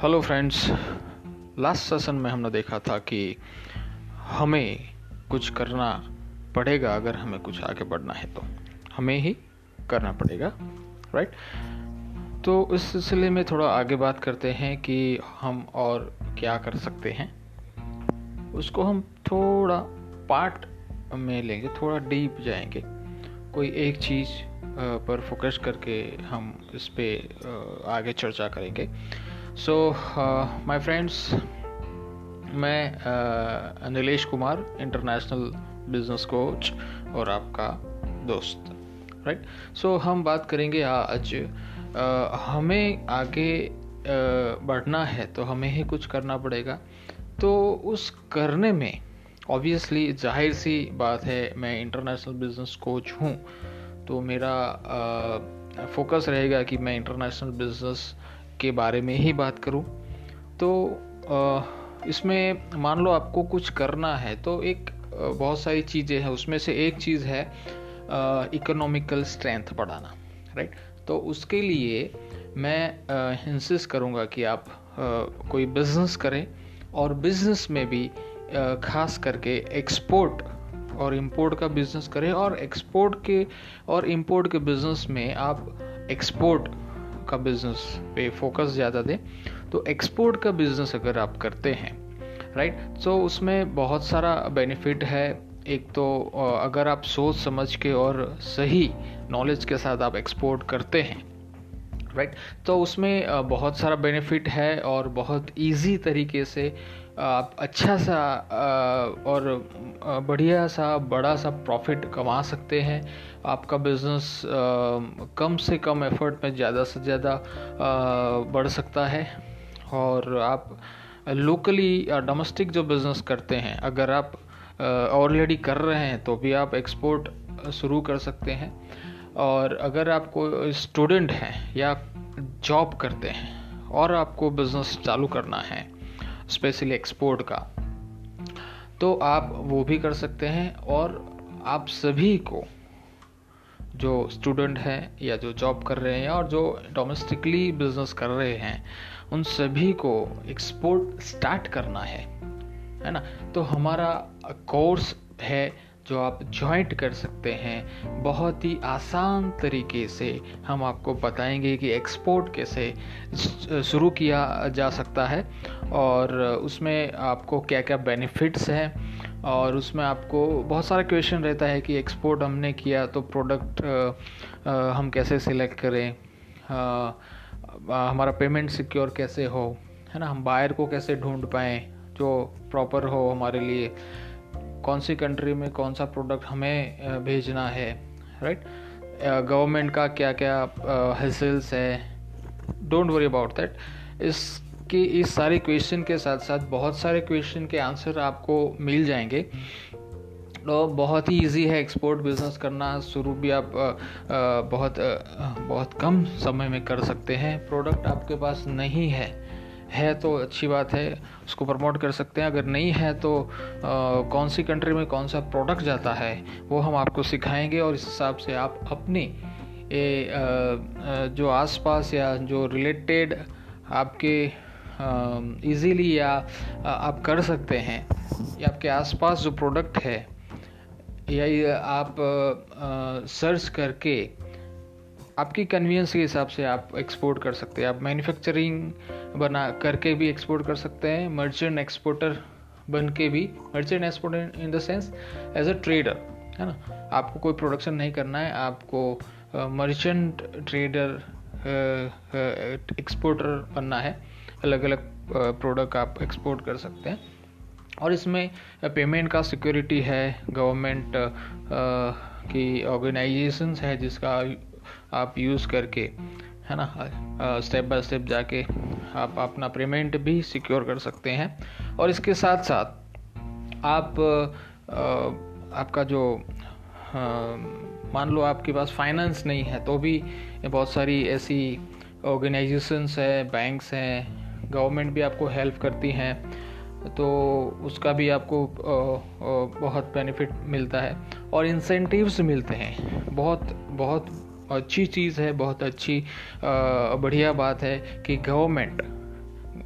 Hello friends, last session में हमने देखा था कि हमें कुछ करना पड़ेगा। अगर हमें कुछ आगे बढ़ना है तो हमें ही करना पड़ेगा, राइट। तो इस सिलसिले में थोड़ा आगे बात करते हैं कि हम और क्या कर सकते हैं। उसको हम थोड़ा पार्ट में लेंगे, थोड़ा डीप जाएंगे। कोई एक चीज़ पर फोकस करके हम इस पे आगे चर्चा करेंगे। सो माय फ्रेंड्स, मैं Nilesh Kumar, international business coach और आपका दोस्त, राइट। सो हम बात करेंगे आज हमें आगे बढ़ना है तो हमें ही कुछ करना पड़ेगा। तो उस करने में ऑब्वियसली जाहिर सी बात है, मैं इंटरनेशनल बिजनेस कोच हूँ तो मेरा फोकस रहेगा कि मैं इंटरनेशनल बिजनेस के बारे में ही बात करूं। तो इसमें मान लो आपको कुछ करना है तो एक बहुत सारी चीज़ें हैं, उसमें से एक चीज़ है इकोनॉमिकल स्ट्रेंथ बढ़ाना, राइट। तो उसके लिए मैं इंसिस्ट करूंगा कि आप कोई बिजनेस करें और बिजनेस में भी खास करके एक्सपोर्ट और इंपोर्ट का बिजनेस करें, और एक्सपोर्ट के और इंपोर्ट के बिजनेस में आप एक्सपोर्ट का बिजनेस पे फोकस ज़्यादा दें। तो एक्सपोर्ट का बिजनेस अगर आप करते हैं, राइट, तो उसमें बहुत सारा बेनिफिट है। एक तो अगर आप सोच समझ के और सही नॉलेज के साथ आप एक्सपोर्ट करते हैं, राइट, तो उसमें बहुत सारा बेनिफिट है और बहुत इजी तरीके से आप अच्छा सा और बढ़िया सा बड़ा सा प्रॉफिट कमा सकते हैं। आपका बिजनेस कम से कम एफर्ट में ज़्यादा से ज़्यादा बढ़ सकता है। और आप लोकली डोमेस्टिक जो बिज़नेस करते हैं, अगर आप ऑलरेडी कर रहे हैं तो भी आप एक्सपोर्ट शुरू कर सकते हैं। और अगर आप कोई स्टूडेंट हैं या जॉब करते हैं और आपको बिज़नेस चालू करना है स्पेशली एक्सपोर्ट का, तो आप वो भी कर सकते हैं। और आप सभी को, जो स्टूडेंट हैं या जो जॉब कर रहे हैं और जो डोमेस्टिकली बिजनेस कर रहे हैं, उन सभी को एक्सपोर्ट स्टार्ट करना है ना। तो हमारा कोर्स है जो आप ज्वाइंट कर सकते हैं। बहुत ही आसान तरीके से हम आपको बताएंगे कि एक्सपोर्ट कैसे शुरू किया जा सकता है और उसमें आपको क्या क्या बेनिफिट्स हैं। और उसमें आपको बहुत सारा क्वेश्चन रहता है कि एक्सपोर्ट हमने किया तो प्रोडक्ट हम कैसे सिलेक्ट करें, हमारा पेमेंट सिक्योर कैसे हो, है ना, हम बायर को कैसे ढूंढ पाएँ जो प्रॉपर हो हमारे लिए, कौन सी कंट्री में कौन सा प्रोडक्ट हमें भेजना है, राइट, गवर्नमेंट का क्या क्या हेसल्स है। Don't worry about that. इसकी इस सारे क्वेश्चन के साथ साथ बहुत सारे क्वेश्चन के आंसर आपको मिल जाएंगे। तो बहुत ही इजी है एक्सपोर्ट बिजनेस करना। शुरू भी आप बहुत कम समय में कर सकते हैं। प्रोडक्ट आपके पास नहीं है तो अच्छी बात है, उसको प्रमोट कर सकते हैं। अगर नहीं है तो कौन सी कंट्री में कौन सा प्रोडक्ट जाता है वो हम आपको सिखाएंगे। और इस हिसाब से आप अपने जो आसपास या जो रिलेटेड आपके इजीली या आप कर सकते हैं या आपके आसपास जो प्रोडक्ट है या आप सर्च करके आपकी कन्वीनियंस के हिसाब से आप एक्सपोर्ट कर सकते हैं। आप मैन्युफैक्चरिंग बना करके भी एक्सपोर्ट कर सकते हैं, मर्चेंट एक्सपोर्टर बन के भी, merchant exporter in the sense as a trader, है ना। आपको कोई प्रोडक्शन नहीं करना है, आपको मर्चेंट ट्रेडर एक्सपोर्टर बनना है। अलग अलग प्रोडक्ट आप एक्सपोर्ट कर सकते हैं। और इसमें पेमेंट का सिक्योरिटी है, गवर्नमेंट की ऑर्गेनाइजेशंस है जिसका आप यूज़ करके, है ना, स्टेप बाय स्टेप जाके आप अपना पेमेंट भी सिक्योर कर सकते हैं। और इसके साथ साथ आप आपका जो मान लो आपके पास फाइनेंस नहीं है तो भी बहुत सारी ऐसी ऑर्गेनाइजेशंस है, बैंक्स हैं, गवर्नमेंट भी आपको हेल्प करती हैं, तो उसका भी आपको बहुत बेनिफिट मिलता है और इंसेंटिव्स मिलते हैं। बहुत बहुत अच्छी चीज़ है, बहुत अच्छी बढ़िया बात है कि गवर्नमेंट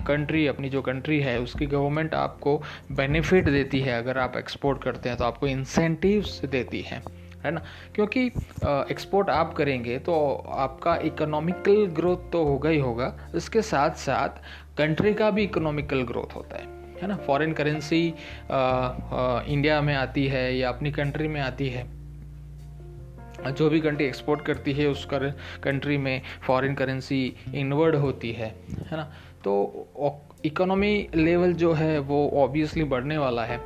कंट्री, अपनी जो कंट्री है उसकी गवर्नमेंट आपको बेनिफिट देती है। अगर आप एक्सपोर्ट करते हैं तो आपको इंसेंटिव्स देती है ना, क्योंकि एक्सपोर्ट आप करेंगे तो आपका इकोनॉमिकल ग्रोथ तो होगा ही होगा, इसके साथ साथ कंट्री का भी इकोनॉमिकल ग्रोथ होता है ना। फॉरेन करेंसी इंडिया में आती है या अपनी कंट्री में आती है, जो भी कंट्री एक्सपोर्ट करती है उस कंट्री में फॉरेन करेंसी इनवर्ड होती है ना। तो इकोनॉमी लेवल जो है वो ऑब्वियसली बढ़ने वाला है,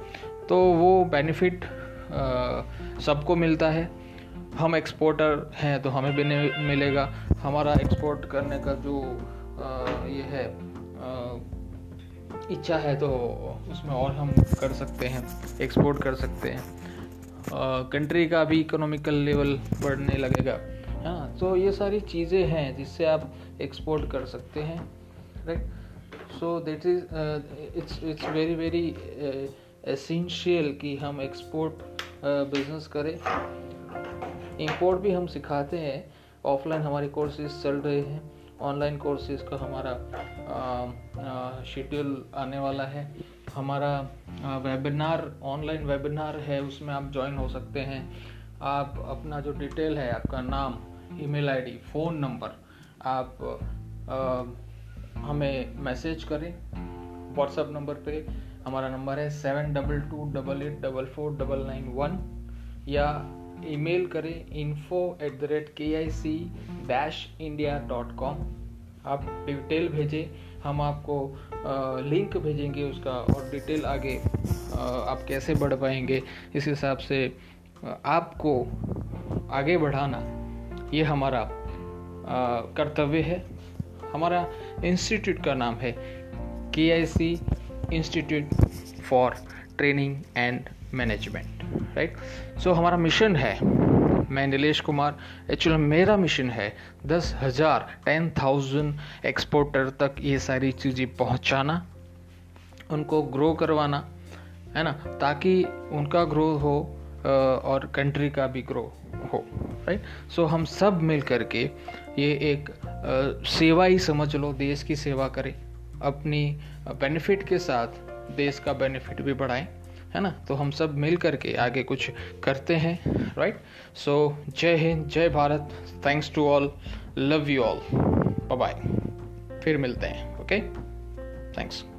तो वो बेनिफिट सबको मिलता है। हम एक्सपोर्टर हैं तो हमें भी मिलेगा, हमारा एक्सपोर्ट करने का जो ये है इच्छा है तो उसमें और हम कर सकते हैं, एक्सपोर्ट कर सकते हैं। कंट्री का भी इकोनॉमिकल लेवल बढ़ने लगेगा, हाँ। तो ये सारी चीज़ें हैं जिससे आप एक्सपोर्ट कर सकते हैं, right. So that is it's very very essential कि हम एक्सपोर्ट बिजनेस करें। इंपोर्ट भी हम सिखाते हैं, ऑफलाइन हमारे कोर्सेज चल रहे हैं, ऑनलाइन कोर्सेज का हमारा शेड्यूल आने वाला है। हमारा वेबिनार, ऑनलाइन वेबिनार है, उसमें आप ज्वाइन हो सकते हैं। आप अपना जो डिटेल है, आपका नाम, ईमेल आईडी, फ़ोन नंबर, आप हमें मैसेज करें व्हाट्सएप नंबर पे। हमारा नंबर है 72288499 या ईमेल करें info@KIC-india.com। आप डिटेल भेजें, हम आपको लिंक भेजेंगे उसका, और डिटेल आगे आप कैसे बढ़ पाएंगे इस हिसाब से आपको आगे बढ़ाना ये हमारा कर्तव्य है। हमारा इंस्टीट्यूट का नाम है KIC institute for training and management, right. So हमारा मिशन है, मैं नीलेश कुमार, एक्चुअली मेरा मिशन है 10,000 एक्सपोर्टर तक ये सारी चीज़ें पहुंचाना, उनको ग्रो करवाना, है ना, ताकि उनका ग्रो हो और कंट्री का भी ग्रो हो, राइट। सो हम सब मिल करके ये एक सेवा ही समझ लो, देश की सेवा करें, अपनी बेनिफिट के साथ देश का बेनिफिट भी बढ़ाएं, है ना। तो हम सब मिल करके आगे कुछ करते हैं, राइट। सो जय हिंद, जय Bharat, thanks to all, love you all, bye bye, फिर मिलते हैं, ओके, थैंक्स।